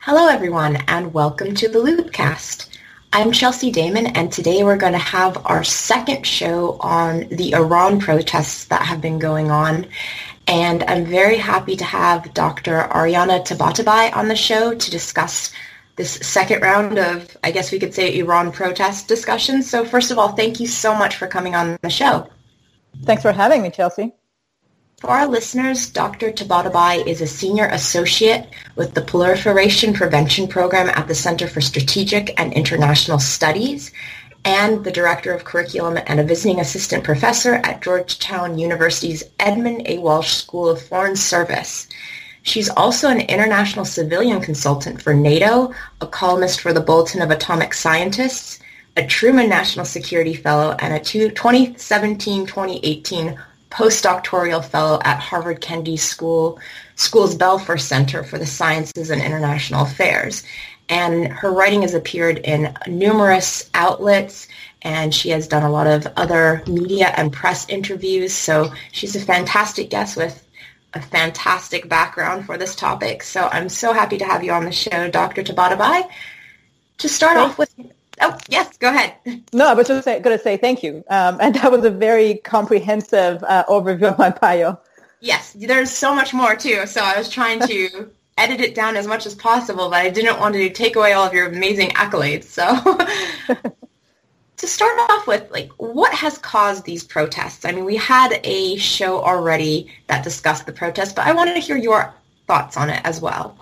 Hello, everyone, and welcome to the Loopcast. I'm Chelsea Daymon, and today we're going to have our second show on the Iran protests that have been going on. And I'm very happy to have Dr. Ariane Tabatabai on the show to discuss this second round of, I guess we could say, Iran protest discussions. So first of all, thank you so much for coming on the show. Thanks for having me, Chelsea. For our listeners, Dr. Tabatabai is a senior associate with the Proliferation Prevention Program at the Center for Strategic and International Studies and the Director of Curriculum and a Visiting Assistant Professor at Georgetown University's Edmund A. Walsh School of Foreign Service. She's also an international civilian consultant for NATO, a columnist for the Bulletin of Atomic Scientists, a Truman National Security Fellow, and a 2017-2018 postdoctoral fellow at Harvard Kennedy School's Belfer Center for the Sciences and International Affairs. And her writing has appeared in numerous outlets, and she has done a lot of other media and press interviews. So she's a fantastic guest with a fantastic background for this topic. So I'm so happy to have you on the show, Dr. Tabatabai. To start off with... Oh, yes, go ahead. No, I was just going to say thank you. And that was a very comprehensive overview of my bio. Yes, there's so much more, too. So I was trying to edit it down as much as possible, but I didn't want to take away all of your amazing accolades. So to start off with, like, what has caused these protests? I mean, we had a show already that discussed the protests, but I wanted to hear your thoughts on it as well.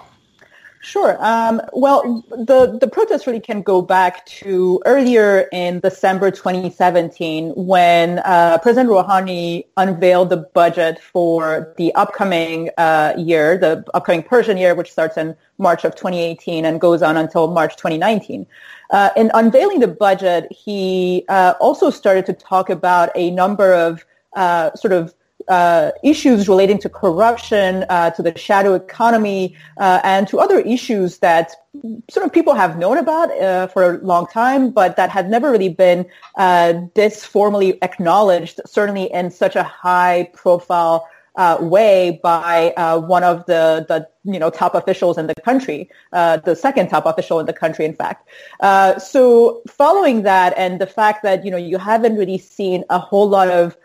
Sure. Well, the protests really can go back to earlier in December 2017 when President Rouhani unveiled the budget for the upcoming year, the upcoming Persian year, which starts in March of 2018 and goes on until March 2019. In unveiling the budget, he also started to talk about a number of issues relating to corruption, to the shadow economy, and to other issues that sort of people have known about for a long time, but that had never really been this formally acknowledged, certainly in such a high-profile way by one of the top officials in the country, the second top official in the country, in fact. So following that and the fact that you haven't really seen a whole lot of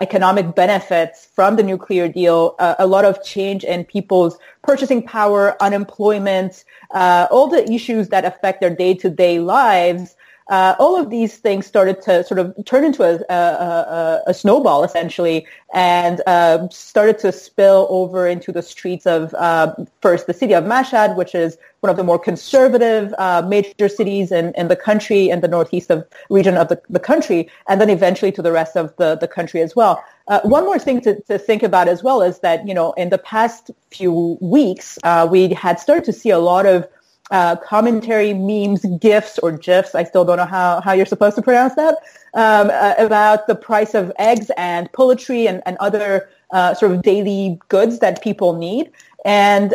economic benefits from the nuclear deal, a lot of change in people's purchasing power, unemployment, all the issues that affect their day-to-day lives, all of these things started to sort of turn into a snowball, essentially, and started to spill over into the streets of first the city of Mashhad, which is one of the more conservative major cities in the country and the northeast region of the country, and then eventually to the rest of the country as well. One more thing to think about as well is that, in the past few weeks, we had started to see a lot of commentary, memes, GIFs or GIFs, I still don't know how you're supposed to pronounce that, about the price of eggs and poultry and other sort of daily goods that people need. And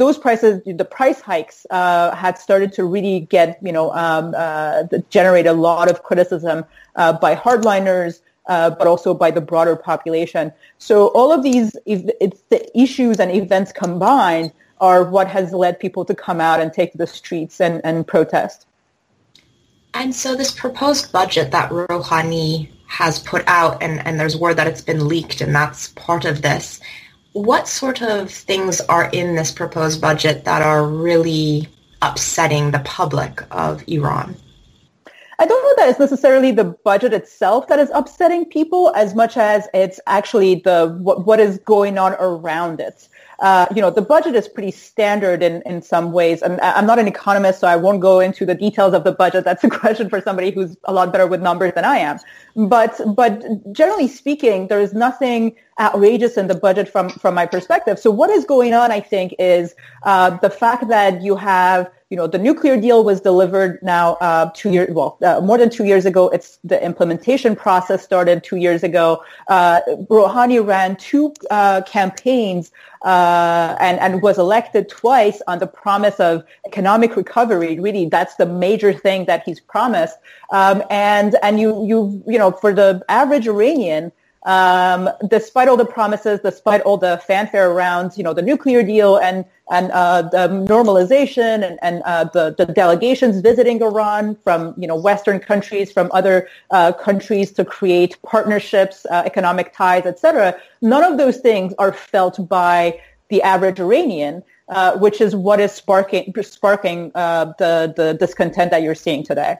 those prices, the price hikes had started to really get, generate a lot of criticism by hardliners, but also by the broader population. So all of these it's the issues and events combined are what has led people to come out and take to the streets and protest. And so this proposed budget that Rouhani has put out, and there's word that it's been leaked, and that's part of this. What sort of things are in this proposed budget that are really upsetting the public of Iran? I don't know that it's necessarily the budget itself that is upsetting people as much as it's actually what is going on around it. The budget is pretty standard in some ways. And I'm not an economist, so I won't go into the details of the budget. That's a question for somebody who's a lot better with numbers than I am. But generally speaking, there is nothing outrageous in the budget from my perspective. So what is going on, I think, is the fact that you have, the nuclear deal was delivered now more than 2 years ago. It's the implementation process started 2 years ago. Rouhani ran two campaigns and was elected twice on the promise of economic recovery. Really, that's the major thing that he's promised. And you for the average Iranian, despite all the promises, despite all the fanfare around, the nuclear deal and the normalization and the delegations visiting Iran from, Western countries, from other countries to create partnerships, economic ties, etc. None of those things are felt by the average Iranian, which is what is sparking the discontent that you're seeing today.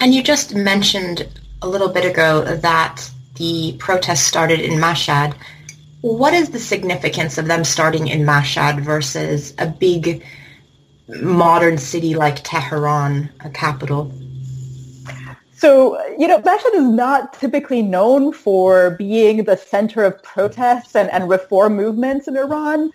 And you just mentioned a little bit ago that the protests started in Mashhad. What is the significance of them starting in Mashhad versus a big modern city like Tehran, a capital? So, Mashhad is not typically known for being the center of protests and reform movements in Iran.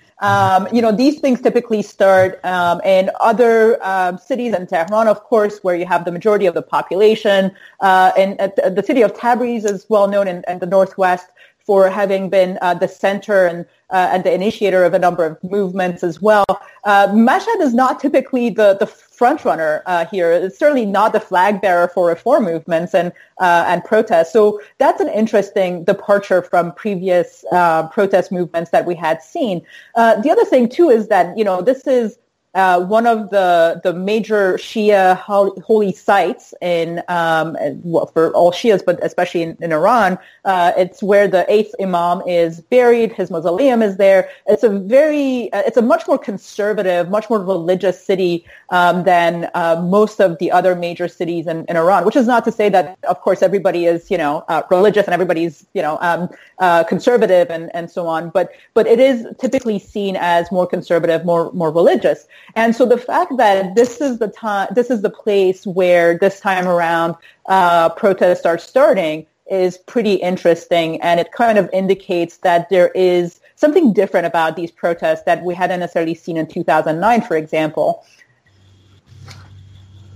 These things typically start in other cities, and Tehran, of course, where you have the majority of the population. And the city of Tabriz is well known in the northwest for having been the center and the initiator of a number of movements as well. Mashhad is not typically the front runner here. It's certainly not the flag bearer for reform movements and protests. So that's an interesting departure from previous protest movements that we had seen. The other thing too is that this is one of the major Shia holy sites for all Shias, but especially in Iran. It's where the 8th Imam is buried. His mausoleum is there. It's a much more conservative, much more religious city than most of the other major cities in Iran, which is not to say that, of course, everybody is, religious and everybody's, conservative and so on. But it is typically seen as more conservative, more religious. And so the fact that this is the place where this time around protests are starting is pretty interesting, and it kind of indicates that there is something different about these protests that we hadn't necessarily seen in 2009, for example.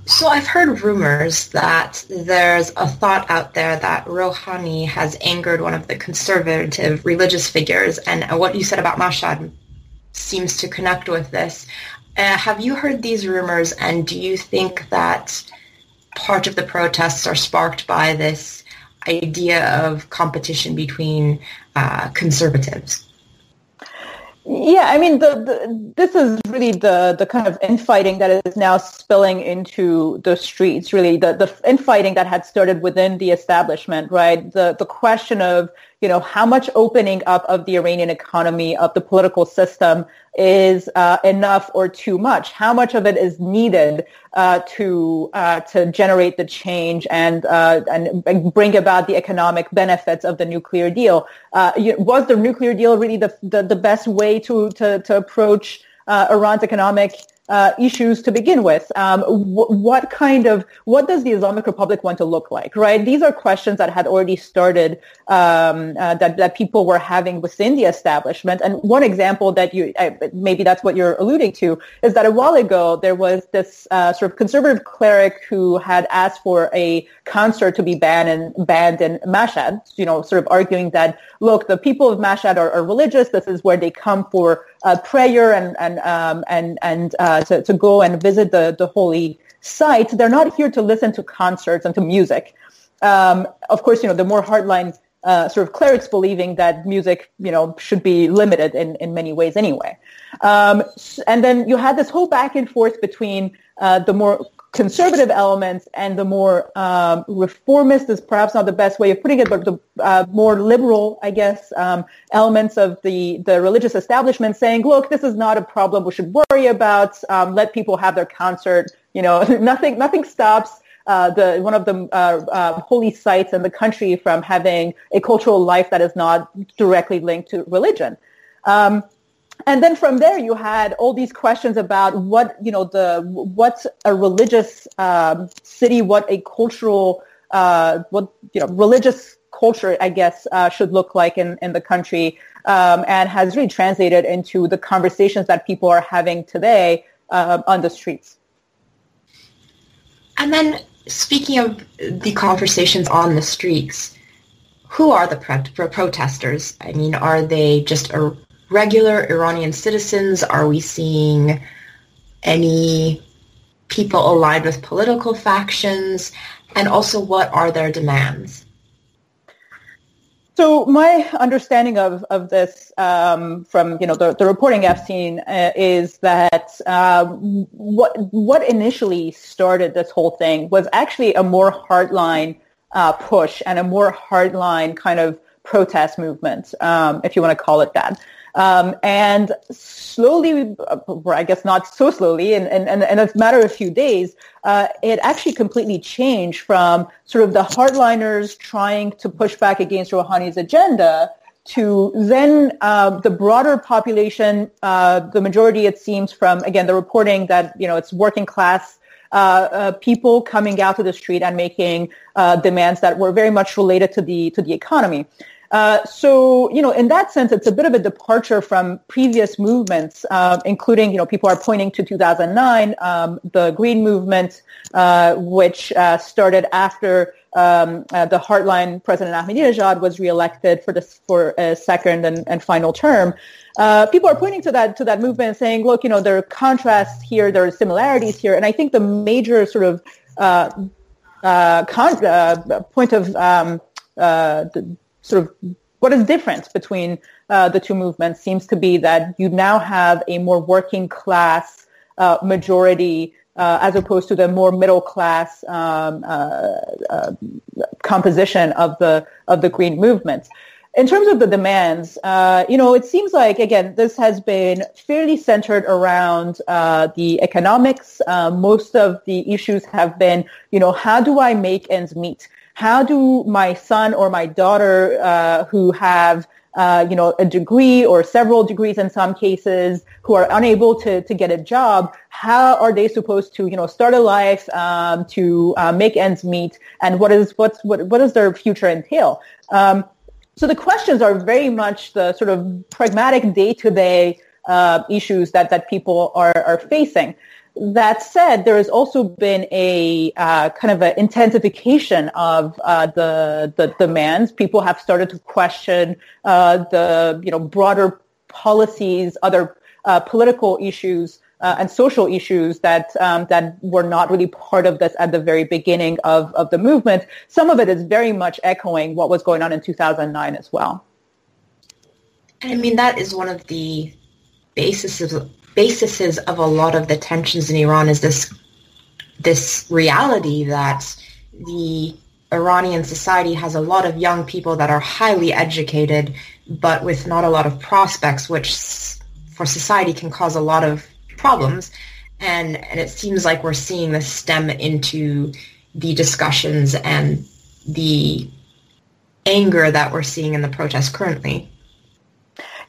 So I've heard rumors that there's a thought out there that Rouhani has angered one of the conservative religious figures, and what you said about Mashhad seems to connect with this. Have you heard these rumors, and do you think that part of the protests are sparked by this idea of competition between conservatives? Yeah, I mean, this is really the kind of infighting that is now spilling into the streets, really, the infighting that had started within the establishment, right? The question of, how much opening up of the Iranian economy, of the political system is enough or too much? How much of it is needed to generate the change and bring about the economic benefits of the nuclear deal? Was the nuclear deal really the best way to approach Iran's economic issues to begin with? What does the Islamic Republic want to look like, right? These are questions that had already started, that people were having within the establishment. And one example that maybe that's what you're alluding to, is that a while ago, there was this sort of conservative cleric who had asked for a concert to be banned in Mashhad, sort of arguing that, look, the people of Mashhad are religious. This is where they come for prayer and to go and visit the holy site. They're not here to listen to concerts and to music. Of course, the more hardline sort of clerics believing that music, should be limited in many ways anyway. And then you had this whole back and forth between the more conservative elements and the more reformist, is perhaps not the best way of putting it, but the more liberal, I guess, elements of the religious establishment saying, look, this is not a problem we should worry about. Let people have their concert. Nothing stops one of the holy sites in the country from having a cultural life that is not directly linked to religion. And then from there, you had all these questions about what's a religious city, what a cultural, religious culture, I guess, should look like in the country, and has really translated into the conversations that people are having today on the streets. And then, speaking of the conversations on the streets, who are the protesters? I mean, are they just regular Iranian citizens? Are we seeing any people aligned with political factions? And also, what are their demands? So my understanding of this from the reporting I've seen is that what initially started this whole thing was actually a more hardline push and a more hardline kind of protest movement, if you want to call it that. And slowly, or I guess not so slowly, and a matter of a few days, it actually completely changed from sort of the hardliners trying to push back against Rouhani's agenda to then the broader population, the majority, it seems, from, again, the reporting that, it's working class people coming out to the street and making demands that were very much related to the economy. So, in that sense, it's a bit of a departure from previous movements, including, people are pointing to 2009, the Green Movement, which started after the hardline President Ahmadinejad was reelected for a second and final term. People are pointing to that movement and saying, look, there are contrasts here, there are similarities here. And I think the major sort of point of sort of what is different between the two movements seems to be that you now have a more working class majority as opposed to the more middle class composition of the Green Movement. In terms of the demands, it seems like, again, this has been fairly centered around the economics. Most of the issues have been, how do I make ends meet? How do my son or my daughter, who have, a degree or several degrees in some cases, who are unable to get a job, how are they supposed to, start a life, to make ends meet? And what does their future entail? So the questions are very much the sort of pragmatic day-to-day issues that people are facing. That said, there has also been a kind of an intensification of the demands. People have started to question the broader policies, other political issues and social issues that were not really part of this at the very beginning of the movement. Some of it is very much echoing what was going on in 2009 as well. I mean, that is one of the basis of a lot of the tensions in Iran is this reality that the Iranian society has a lot of young people that are highly educated, but with not a lot of prospects, which for society can cause a lot of problems. And it seems like we're seeing this stem into the discussions and the anger that we're seeing in the protests currently.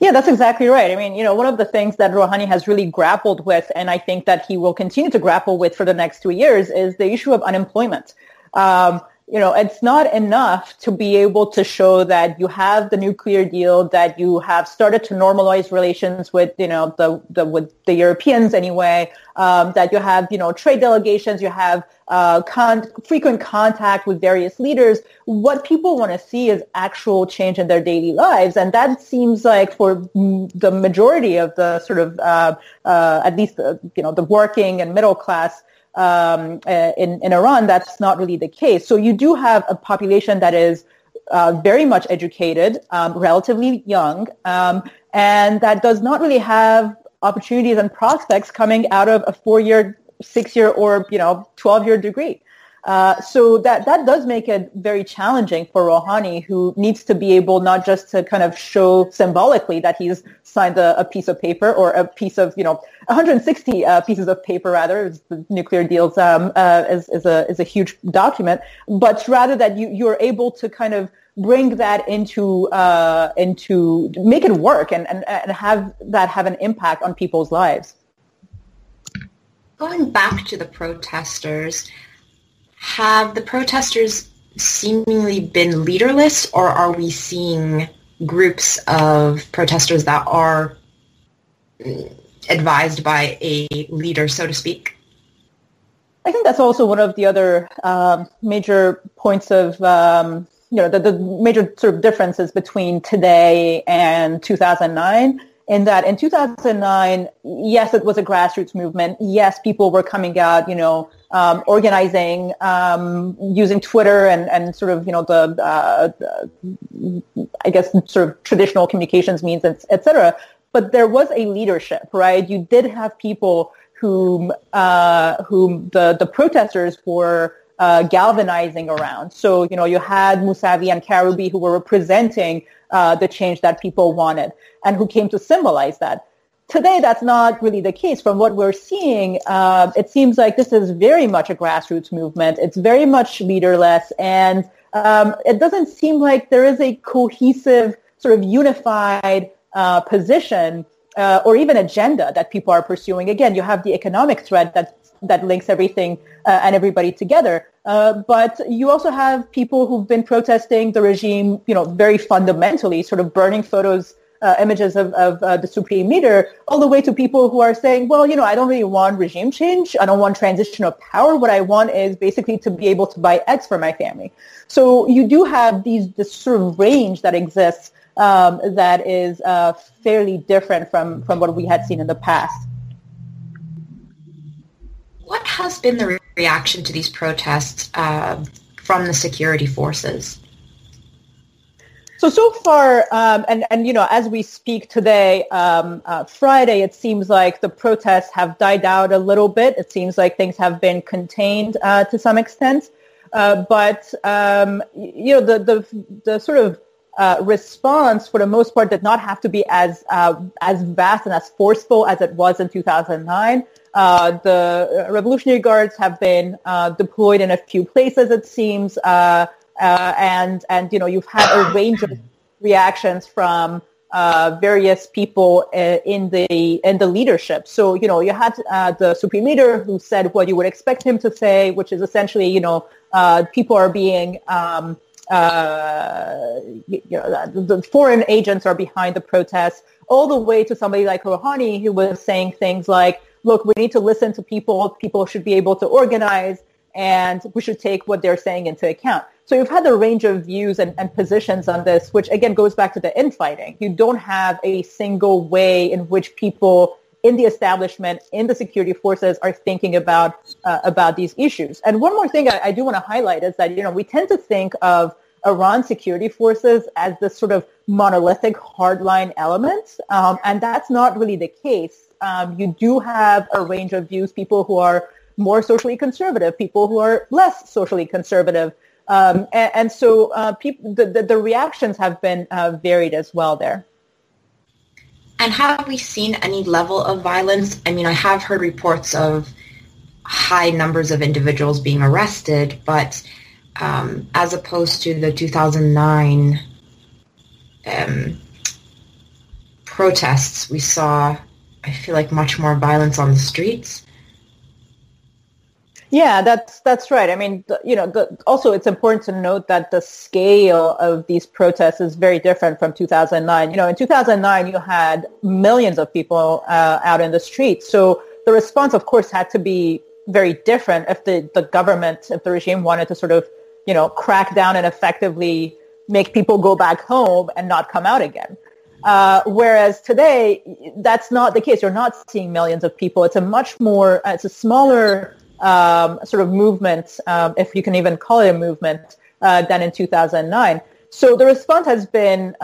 Yeah, that's exactly right. I mean, one of the things that Rouhani has really grappled with, and I think that he will continue to grapple with for the next 2 years, is the issue of unemployment. It's not enough to be able to show that you have the nuclear deal, that you have started to normalize relations with, with the Europeans anyway, that you have, trade delegations, you have frequent contact with various leaders. What people want to see is actual change in their daily lives. And that seems like for the majority of the sort of, at least, the working and middle class in Iran, that's not really the case. So you do have a population that is very much educated, relatively young, and that does not really have opportunities and prospects coming out of a 4-year, 6-year, or 12-year degree. So that does make it very challenging for Rouhani, who needs to be able not just to kind of show symbolically that he's signed a piece of paper, or a piece of, 160 pieces of paper, rather. The nuclear deals is a huge document, but rather that you're able to kind of bring that into make it work and have that have an impact on people's lives. Going back to the protesters, have the protesters seemingly been leaderless, or are we seeing groups of protesters that are advised by a leader, so to speak? I think that's also one of the other major points of the major sort of differences between today and 2009. In that, in 2009, yes, it was a grassroots movement. Yes, people were coming out, organizing, using Twitter and sort of, the traditional communications means, et cetera. But there was a leadership, right? You did have people whom the protesters were galvanizing around. So, you had Mousavi and Karoubi, who were representing the change that people wanted and who came to symbolize that. Today, that's not really the case. From what we're seeing, it seems like this is very much a grassroots movement. It's very much leaderless, and it doesn't seem like there is a cohesive, sort of unified position or even agenda that people are pursuing. Again, you have the economic thread that links everything and everybody together. But you also have people who've been protesting the regime, very fundamentally, sort of burning photos, images of the supreme leader, all the way to people who are saying, well, I don't really want regime change. I don't want transition of power. What I want is basically to be able to buy eggs for my family. So you do have this sort of range that exists that is fairly different from what we had seen in the past. What has been the reaction to these protests from the security forces? So far, as we speak today, Friday, it seems like the protests have died out a little bit. It seems like things have been contained to some extent. But the sort of response, for the most part, did not have to be as vast and as forceful as it was in 2009. The Revolutionary Guards have been deployed in a few places, it seems, and you've had a range of reactions from various people in the leadership. So you had the Supreme Leader, who said what you would expect him to say, which is essentially people are being the foreign agents are behind the protests, all the way to somebody like Rouhani, who was saying things like, look, we need to listen to people. People should be able to organize, and we should take what they're saying into account. So you've had a range of views and positions on this, which again goes back to the infighting. You don't have a single way in which people in the establishment, in the security forces, are thinking about these issues. And one more thing I do want to highlight is that we tend to think of Iran security forces as this sort of monolithic hardline element, and that's not really the case. You do have a range of views, people who are more socially conservative, people who are less socially conservative. So the reactions have been varied as well there. And have we seen any level of violence? I mean, I have heard reports of high numbers of individuals being arrested, but as opposed to the 2009 protests, we saw, I feel like, much more violence on the streets. Yeah, that's right. I mean, also it's important to note that the scale of these protests is very different from 2009. In 2009, you had millions of people out in the streets. So the response, of course, had to be very different if the government, if the regime wanted to sort of, crack down and effectively make people go back home and not come out again. Whereas today, that's not the case. You're not seeing millions of people. It's a much more, it's a smaller sort of movement, if you can even call it a movement, than in 2009. So the response has been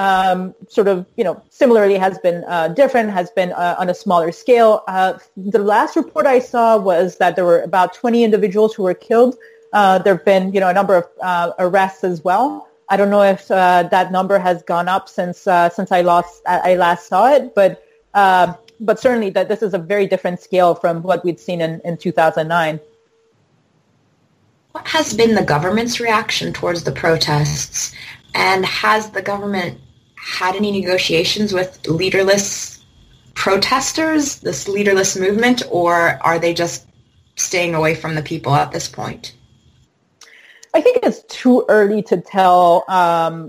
similarly has been different, has been on a smaller scale. The last report I saw was that there were about 20 individuals who were killed There have been, a number of arrests as well. I don't know if that number has gone up since I last saw it, but certainly that this is a very different scale from what we'd seen in 2009. What has been the government's reaction towards the protests, and has the government had any negotiations with leaderless protesters, this leaderless movement, or are they just staying away from the people at this point? I think it's too early to tell,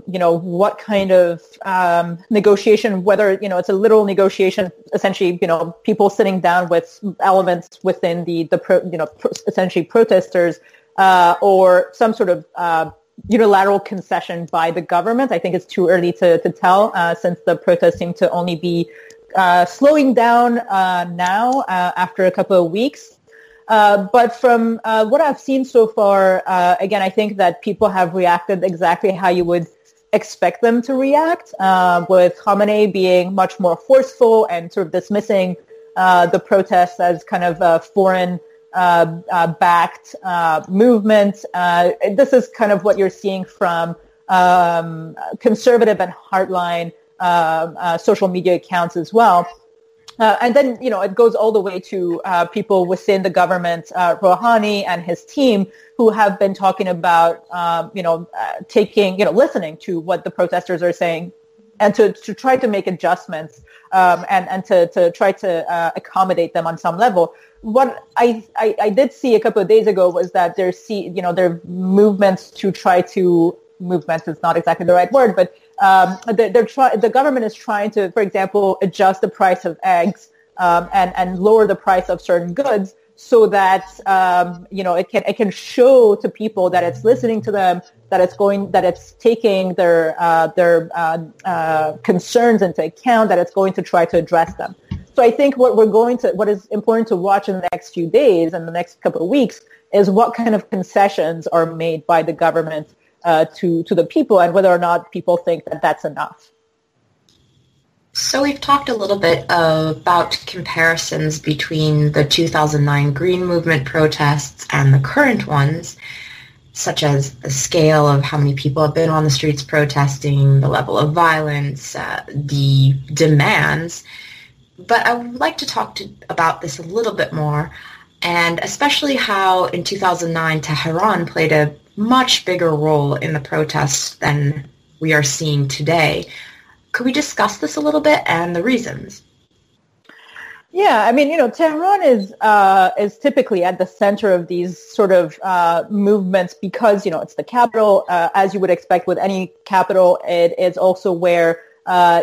what kind of negotiation, whether, it's a literal negotiation, essentially, people sitting down with elements within essentially protesters, or some sort of unilateral concession by the government. I think it's too early to tell, since the protests seem to only be slowing down now after a couple of weeks. But from what I've seen so far, again, I think that people have reacted exactly how you would expect them to react, with Khamenei being much more forceful and sort of dismissing the protests as kind of a foreign backed movement. This is kind of what you're seeing from conservative and hardline social media accounts as well. And then, it goes all the way to people within the government, Rouhani and his team, who have been talking about, listening to what the protesters are saying and to try to make adjustments and to try to accommodate them on some level. What I did see a couple of days ago was that there are movements to try to – movements is not exactly the right word, but – the government is trying to, for example, adjust the price of eggs and lower the price of certain goods so that it can show to people that it's listening to them, that it's taking their concerns into account, that it's going to try to address them. So I think what is important to watch in the next few days and the next couple of weeks is what kind of concessions are made by the government to the people, and whether or not people think that that's enough. So we've talked a little bit about comparisons between the 2009 Green Movement protests and the current ones, such as the scale of how many people have been on the streets protesting, the level of violence, the demands. But I would like to talk about this a little bit more, and especially how in 2009 Tehran played a much bigger role in the protests than we are seeing today. Could we discuss this a little bit and the reasons? Yeah, I mean, Tehran is typically at the center of these sort of movements because, it's the capital. As you would expect with any capital, it is also where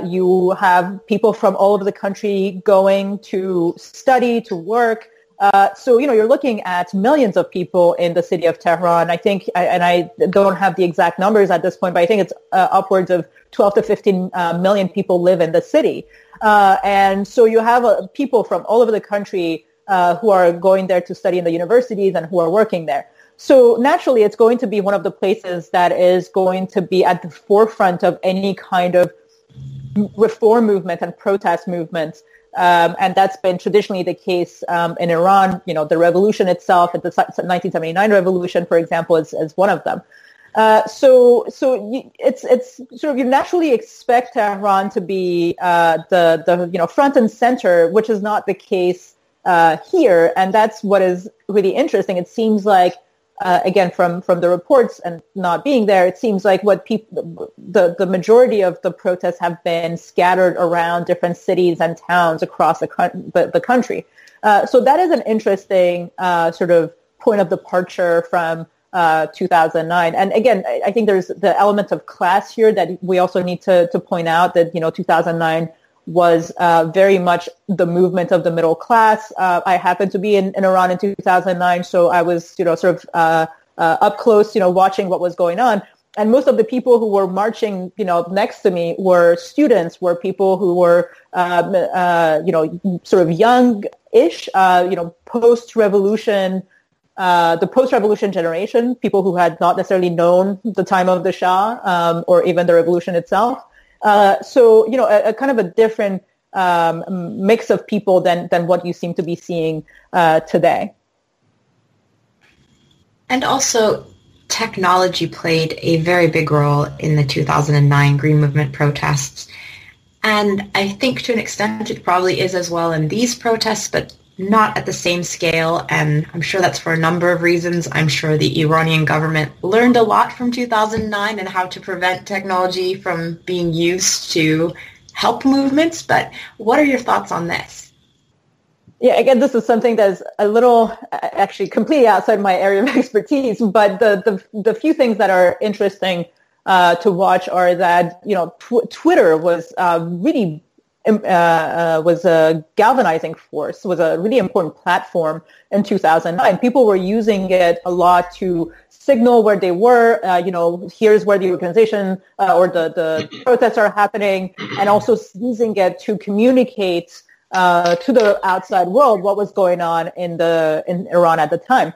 you have people from all over the country going to study, to work. So, you're looking at millions of people in the city of Tehran. I think, and I don't have the exact numbers at this point, but I think it's upwards of 12 to 15 million people live in the city. And so you have people from all over the country who are going there to study in the universities and who are working there. So naturally, it's going to be one of the places that is going to be at the forefront of any kind of reform movement and protest movements. And that's been traditionally the case in Iran. The revolution itself, the 1979 revolution, for example, is one of them. So it's sort of, you naturally expect Tehran to be the front and center, which is not the case here. And that's what is really interesting. It seems like, again, from the reports and not being there, it seems like what the majority of the protests have been scattered around different cities and towns across the country. So that is an interesting sort of point of departure from 2009. And again, I think there's the element of class here that we also need to point out that, 2009 was very much the movement of the middle class. I happened to be in Iran in 2009, so I was, sort of up close, watching what was going on. And most of the people who were marching, next to me were students, were people who were, sort of young-ish, post-revolution, the post-revolution generation, people who had not necessarily known the time of the Shah or even the revolution itself. So, a kind of a different mix of people than what you seem to be seeing today. And also, technology played a very big role in the 2009 Green Movement protests. And I think to an extent it probably is as well in these protests, but not at the same scale. And I'm sure that's for a number of reasons. I'm sure the Iranian government learned a lot from 2009 and how to prevent technology from being used to help movements. But what are your thoughts on this? Yeah, again, this is something that is a little actually completely outside my area of expertise, but the few things that are interesting to watch are that, you know, Twitter was really was a galvanizing force, was a really important platform in 2009. People were using it a lot to signal where they were, you know, here's where the organization or the protests are happening, and also using it to communicate to the outside world what was going on in Iran at the time,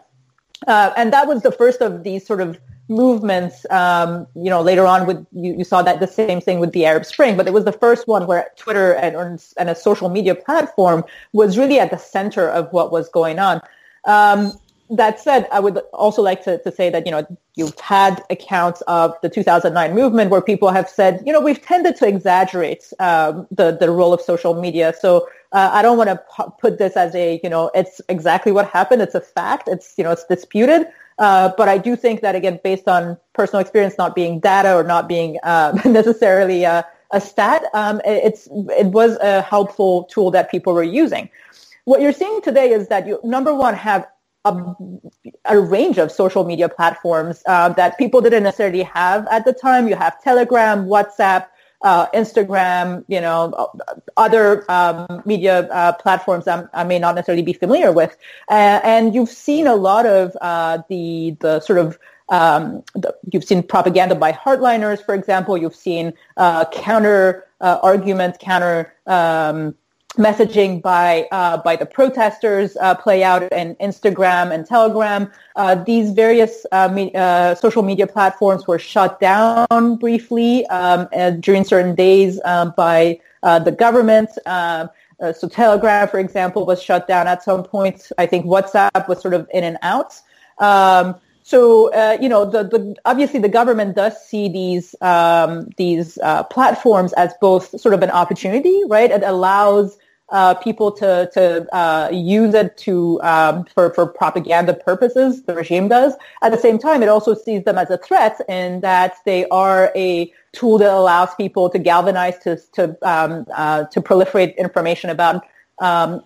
and that was the first of these sort of movements. You know, later on, with you saw that the same thing with the Arab Spring, but it was the first one where Twitter and a social media platform was really at the center of what was going on. That said, I would also like to say that, you know, you've had accounts of the 2009 movement where people have said, you know, we've tended to exaggerate the role of social media. So I don't want to put this as a, you know, it's exactly what happened. It's a fact. It's, you know, it's disputed. But I do think that, again, based on personal experience, not being data or not being necessarily a stat, it was a helpful tool that people were using. What you're seeing today is that you, number one, have a range of social media platforms that people didn't necessarily have at the time. You have Telegram, WhatsApp, Instagram, you know, other media platforms I may not necessarily be familiar with. And you've seen a lot of the sort of you've seen propaganda by hardliners, for example. You've seen counter arguments, counter messaging by the protesters play out in Instagram and Telegram. These various social media platforms were shut down briefly during certain days by the government. So Telegram, for example, was shut down at some point. I think WhatsApp was sort of in and out. So you know, the obviously the government does see these platforms as both sort of an opportunity, right? It allows people to use it to for propaganda purposes. The regime does. At the same time, it also sees them as a threat in that they are a tool that allows people to galvanize to proliferate information about,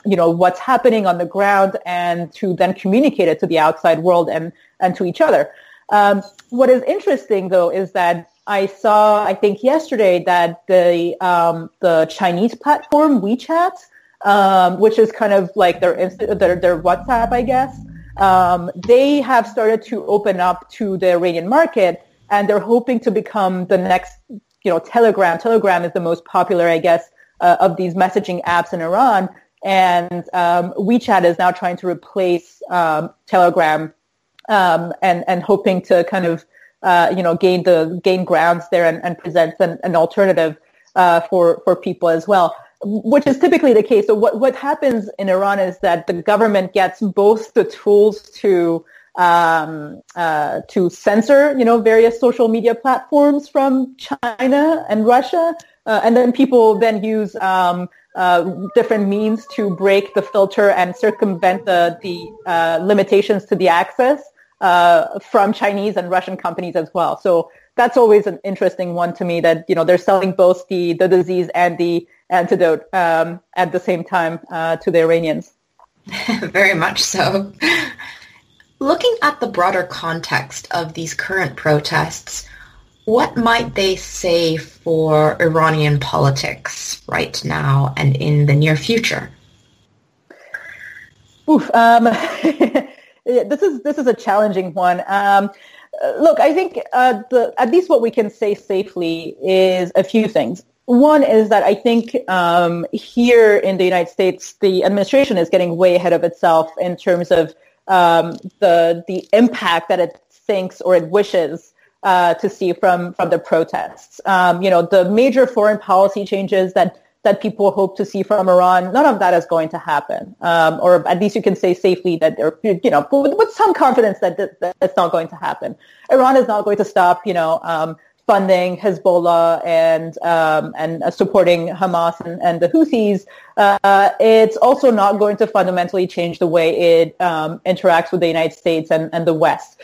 you know, what's happening on the ground, and to then communicate it to the outside world and to each other. What is interesting, though, is that I saw, I think yesterday, that the Chinese platform WeChat, which is kind of like their WhatsApp, I guess, they have started to open up to the Iranian market, and they're hoping to become the next, you know, Telegram. Telegram is the most popular, I guess, of these messaging apps in Iran, and WeChat is now trying to replace Telegram, and hoping to kind of you know, gain grounds there and present an alternative for people as well, which is typically the case. So what happens in Iran is that the government gets both the tools to censor, you know, various social media platforms from China and Russia. And then people then use different means to break the filter and circumvent the limitations to the access from Chinese and Russian companies as well. So that's always an interesting one to me, that, you know, they're selling both the disease and the antidote at the same time to the Iranians. Very much so. Looking at the broader context of these current protests, what might they say for Iranian politics right now and in the near future? Oof, this is a challenging one. Look, I think at least what we can say safely is a few things. One is that I think here in the United States, the administration is getting way ahead of itself in terms of the impact that it thinks or it wishes to see from the protests. You know, the major foreign policy changes that that people hope to see from Iran, none of that is going to happen. Or at least you can say safely that, with some confidence that it's not going to happen. Iran is not going to stop, funding Hezbollah and supporting Hamas and the Houthis. It's also not going to fundamentally change the way it interacts with the United States and the West.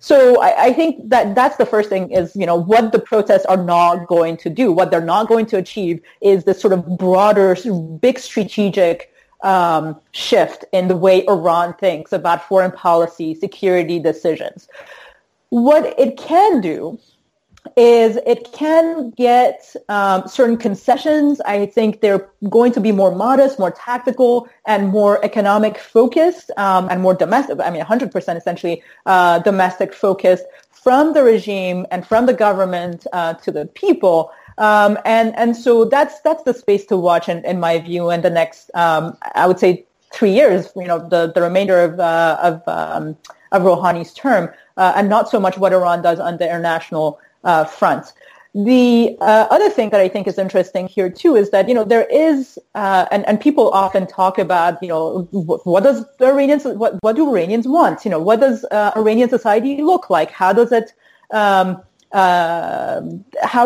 So I think that's the first thing is, what the protests are not going to do, what they're not going to achieve is this sort of broader, big strategic shift in the way Iran thinks about foreign policy, security decisions. What it can do is it can get certain concessions. I think they're going to be more modest, more tactical, and more economic focused, and more domestic, 100% essentially domestic focused from the regime and from the government to the people. And so that's the space to watch, in my view, in the next, I would say, 3 years, the remainder of Rouhani's term, and not so much what Iran does on the international front. The other thing that I think is interesting here too is that there is and people often talk about what do Iranians want? What does Iranian society look like? How does it how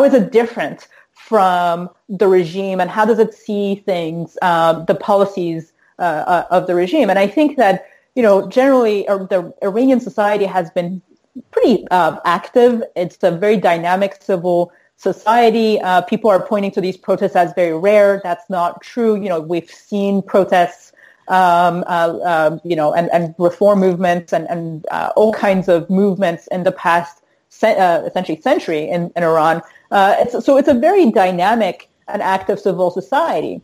is it different from the regime, and how does it see things, the policies of the regime? And I think that generally the Iranian society has been pretty active. It's a very dynamic civil society. People are pointing to these protests as very rare. That's not true. We've seen protests, and reform movements and all kinds of movements in the past, essentially century in Iran. So it's a very dynamic and active civil society.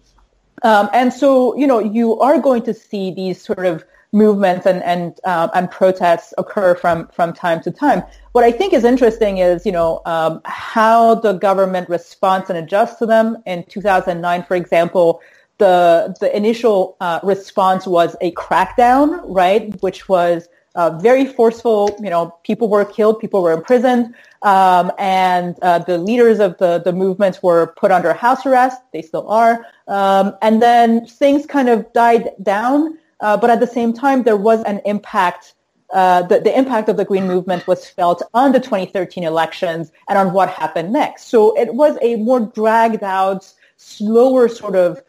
And so, you are going to see these sort of movements and protests occur from time to time. What I think is interesting is how the government responds and adjusts to them. In 2009, for example, the initial response was a crackdown, right, which was very forceful. People were killed, people were imprisoned, and the leaders of the movements were put under house arrest. They still are, and then things kind of died down. But at the same time, there was an impact. The impact of the Green Movement was felt on the 2013 elections and on what happened next. So it was a more dragged out, slower sort of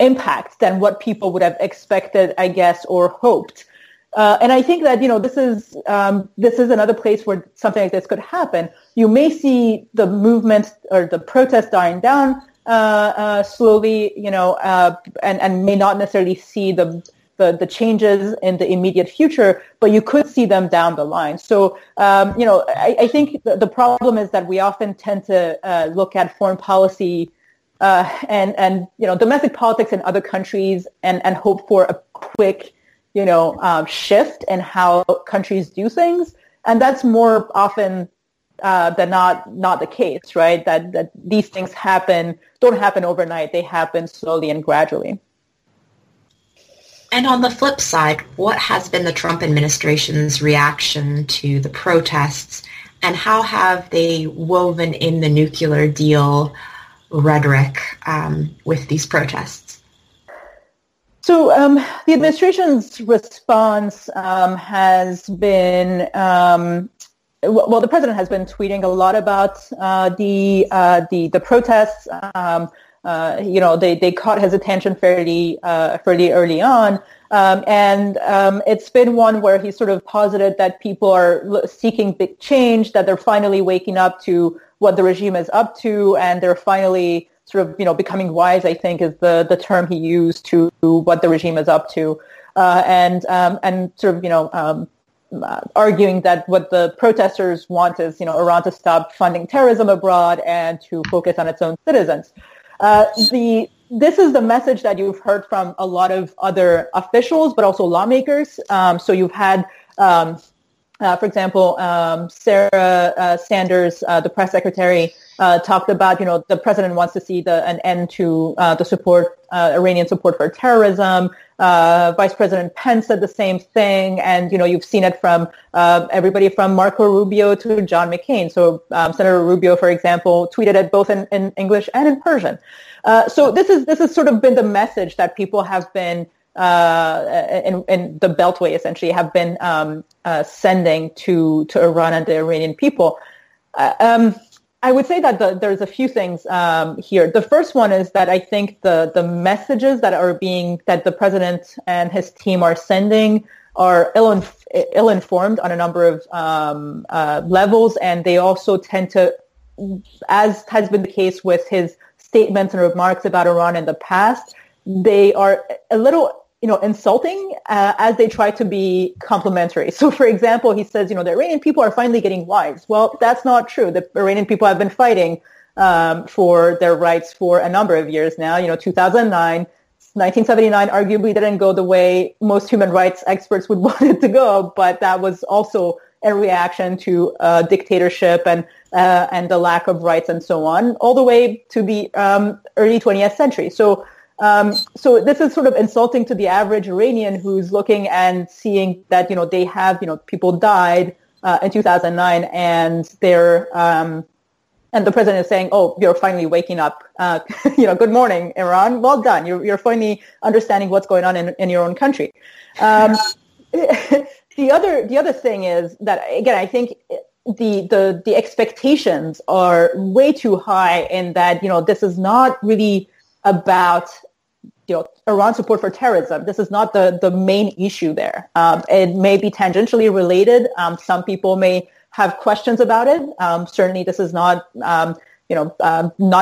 impact than what people would have expected, I guess, or hoped. And I think that this is another place where something like this could happen. You may see the movement or the protest dying down slowly, and may not necessarily see the changes in the immediate future, but you could see them down the line. So, I think the problem is that we often tend to look at foreign policy and domestic politics in other countries and hope for a quick, shift in how countries do things. And that's more often than not the case, right? That these things don't happen overnight. They happen slowly and gradually. And on the flip side, what has been the Trump administration's reaction to the protests, and how have they woven in the nuclear deal rhetoric with these protests? So the administration's response has been... Well, the president has been tweeting a lot about the protests. They caught his attention fairly early on, and it's been one where he sort of posited that people are seeking big change, that they're finally waking up to what the regime is up to, and they're finally sort of becoming wise, I think, is the term he used, to what the regime is up to, and sort of arguing that what the protesters want is, Iran to stop funding terrorism abroad and to focus on its own citizens. This is the message that you've heard from a lot of other officials, but also lawmakers. So you've had For example, Sarah Sanders, the press secretary, talked about, the president wants to see an end to the support, Iranian support for terrorism. Vice President Pence said the same thing. And, you've seen it from everybody from Marco Rubio to John McCain. So Senator Rubio, for example, tweeted it both in English and in Persian. So this has sort of been the message that people have been in the Beltway, essentially, have been sending to Iran and the Iranian people. I would say that there's a few things here. The first one is that I think the messages that the president and his team are sending are ill-informed on a number of levels, and they also tend to, as has been the case with his statements and remarks about Iran in the past, they are a little insulting as they try to be complimentary. So, for example, he says, the Iranian people are finally getting wise. Well, that's not true. The Iranian people have been fighting for their rights for a number of years now. 2009, 1979 arguably didn't go the way most human rights experts would want it to go, but that was also a reaction to dictatorship and the lack of rights and so on, all the way to the early 20th century. So this is sort of insulting to the average Iranian who's looking and seeing that, they have, people died in 2009 and and the president is saying, oh, you're finally waking up. Good morning, Iran. Well done. You're finally understanding what's going on in your own country. The other thing is that, again, I think the expectations are way too high in that, this is not really about Iran's support for terrorism. This is not the main issue there. It may be tangentially related. Some people may have questions about it. Certainly, this is not, not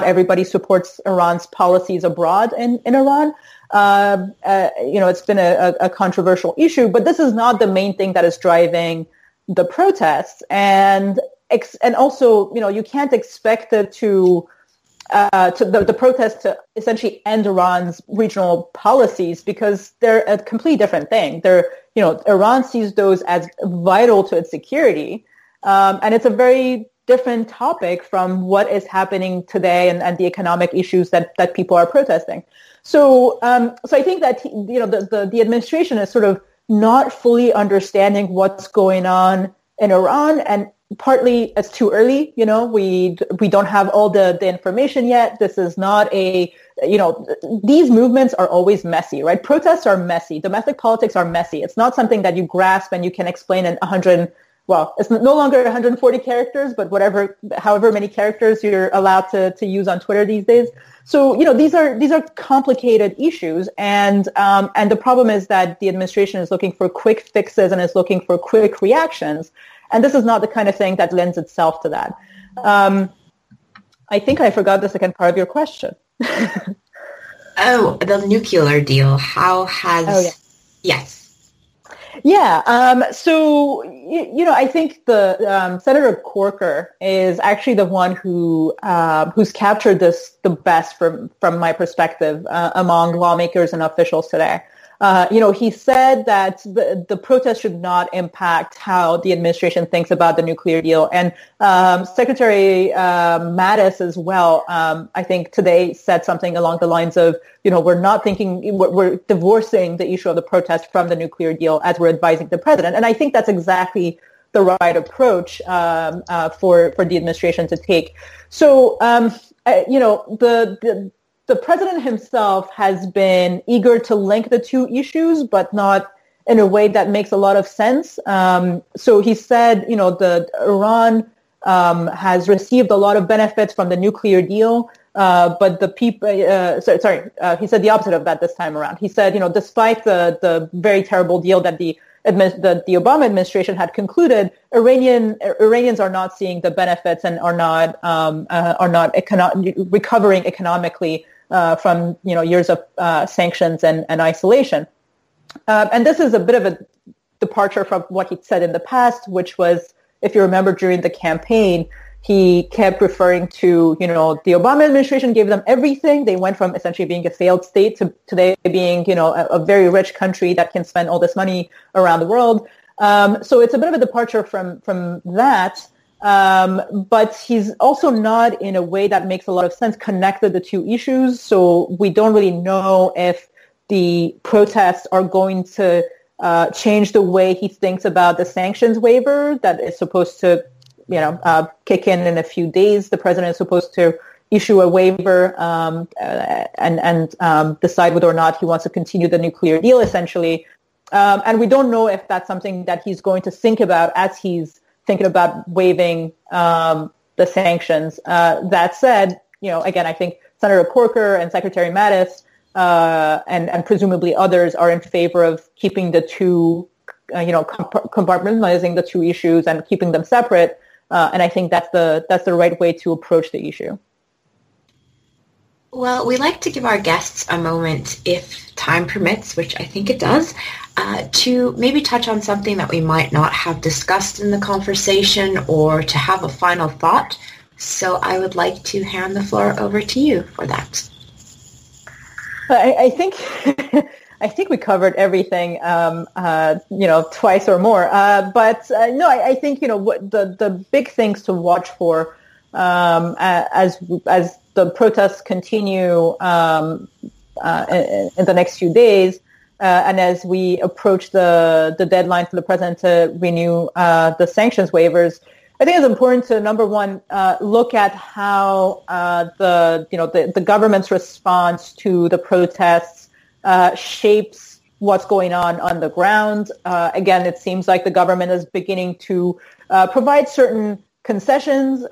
everybody supports Iran's policies abroad in Iran. It's been a controversial issue, but this is not the main thing that is driving the protests. And also, you can't expect it to the protests to essentially end Iran's regional policies, because they're a completely different thing. Iran sees those as vital to its security, and it's a very different topic from what is happening today and the economic issues that people are protesting. So I think that the administration is sort of not fully understanding what's going on in Iran, and partly it's too early. We don't have all the information yet. This is not these movements are always messy, right? Protests are messy. Domestic politics are messy. It's not something that you grasp and you can explain in 100, well, it's no longer 140 characters, but however many characters you're allowed to use on Twitter these days. So, these are complicated issues. And the problem is that the administration is looking for quick fixes and is looking for quick reactions. And this is not the kind of thing that lends itself to that. I think I forgot the second part of your question. The nuclear deal. How has... Oh, yeah. Yes. Yeah. I think the Senator Corker is actually the one who's captured this the best from my perspective among lawmakers and officials today. He said that the protest should not impact how the administration thinks about the nuclear deal. And Secretary Mattis as well, I think today said something along the lines of, we're not thinking, we're divorcing the issue of the protest from the nuclear deal as we're advising the president. And I think that's exactly the right approach for the administration to take. So, the president himself has been eager to link the two issues, but not in a way that makes a lot of sense. So he said, Iran has received a lot of benefits from the nuclear deal, but the people. He said the opposite of that this time around. He said, despite the very terrible deal that the Obama administration had concluded, Iranians are not seeing the benefits and are not recovering economically from years of sanctions and isolation. And this is a bit of a departure from what he said in the past, which was, if you remember, during the campaign, he kept referring to, the Obama administration gave them everything. They went from essentially being a failed state to today being, a very rich country that can spend all this money around the world. So it's a bit of a departure from that. But he's also not, in a way that makes a lot of sense, connected the two issues. So we don't really know if the protests are going to change the way he thinks about the sanctions waiver that is supposed to, kick in a few days. The president is supposed to issue a waiver and decide whether or not he wants to continue the nuclear deal, essentially. And we don't know if that's something that he's going to think about as he's thinking about waiving the sanctions. That said, again, I think Senator Corker and Secretary Mattis and presumably others are in favor of keeping the two, compartmentalizing the two issues and keeping them separate. And I think that's the right way to approach the issue. Well, we like to give our guests a moment, if time permits, which I think it does, to maybe touch on something that we might not have discussed in the conversation or to have a final thought. So I would like to hand the floor over to you for that. I think we covered everything, twice or more. I think, what the big things to watch for as the protests continue in the next few days, and as we approach the deadline for the president to renew the sanctions waivers, I think it's important to, number one, look at how the government's response to the protests shapes what's going on the ground. Again, it seems like the government is beginning to provide certain concessions,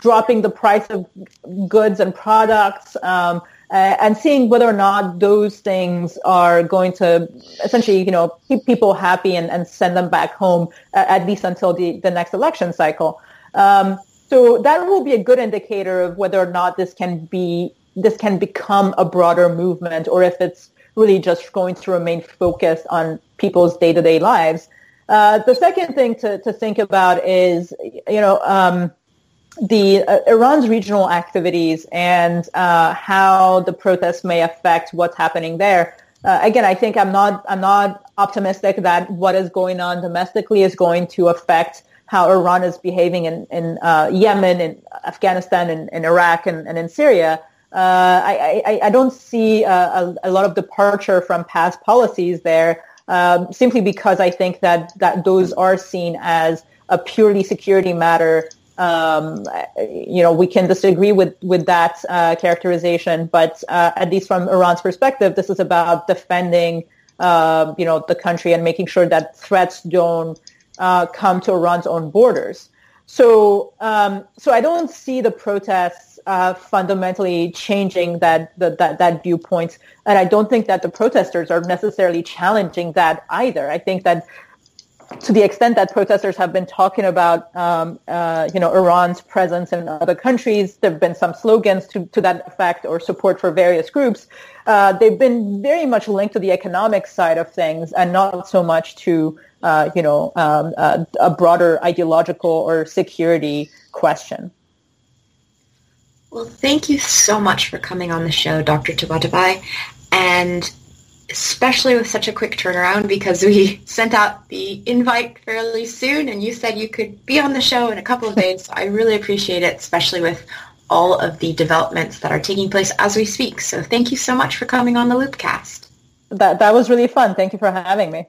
dropping the price of goods and products, and seeing whether or not those things are going to essentially, keep people happy and send them back home, at least until the next election cycle. So that will be a good indicator of whether or not this can become a broader movement, or if it's really just going to remain focused on people's day-to-day lives. The second thing to think about is, Iran's regional activities and how the protests may affect what's happening there. Again, I think I'm not optimistic that what is going on domestically is going to affect how Iran is behaving in Yemen, in Afghanistan, in Iraq, and in Syria. I don't see a lot of departure from past policies there. Simply because I think that those are seen as a purely security matter. We can disagree with that characterization, but at least from Iran's perspective, this is about defending, the country and making sure that threats don't come to Iran's own borders. So I don't see the protests fundamentally changing that viewpoint, and I don't think that the protesters are necessarily challenging that either. I think that to the extent that protesters have been talking about Iran's presence in other countries, there have been some slogans to that effect or support for various groups. They've been very much linked to the economic side of things and not so much to a broader ideological or security question. Well, thank you so much for coming on the show, Dr. Tabatabai, and especially with such a quick turnaround, because we sent out the invite fairly soon and you said you could be on the show in a couple of days. So I really appreciate it, especially with all of the developments that are taking place as we speak. So thank you so much for coming on the Loopcast. That was really fun. Thank you for having me.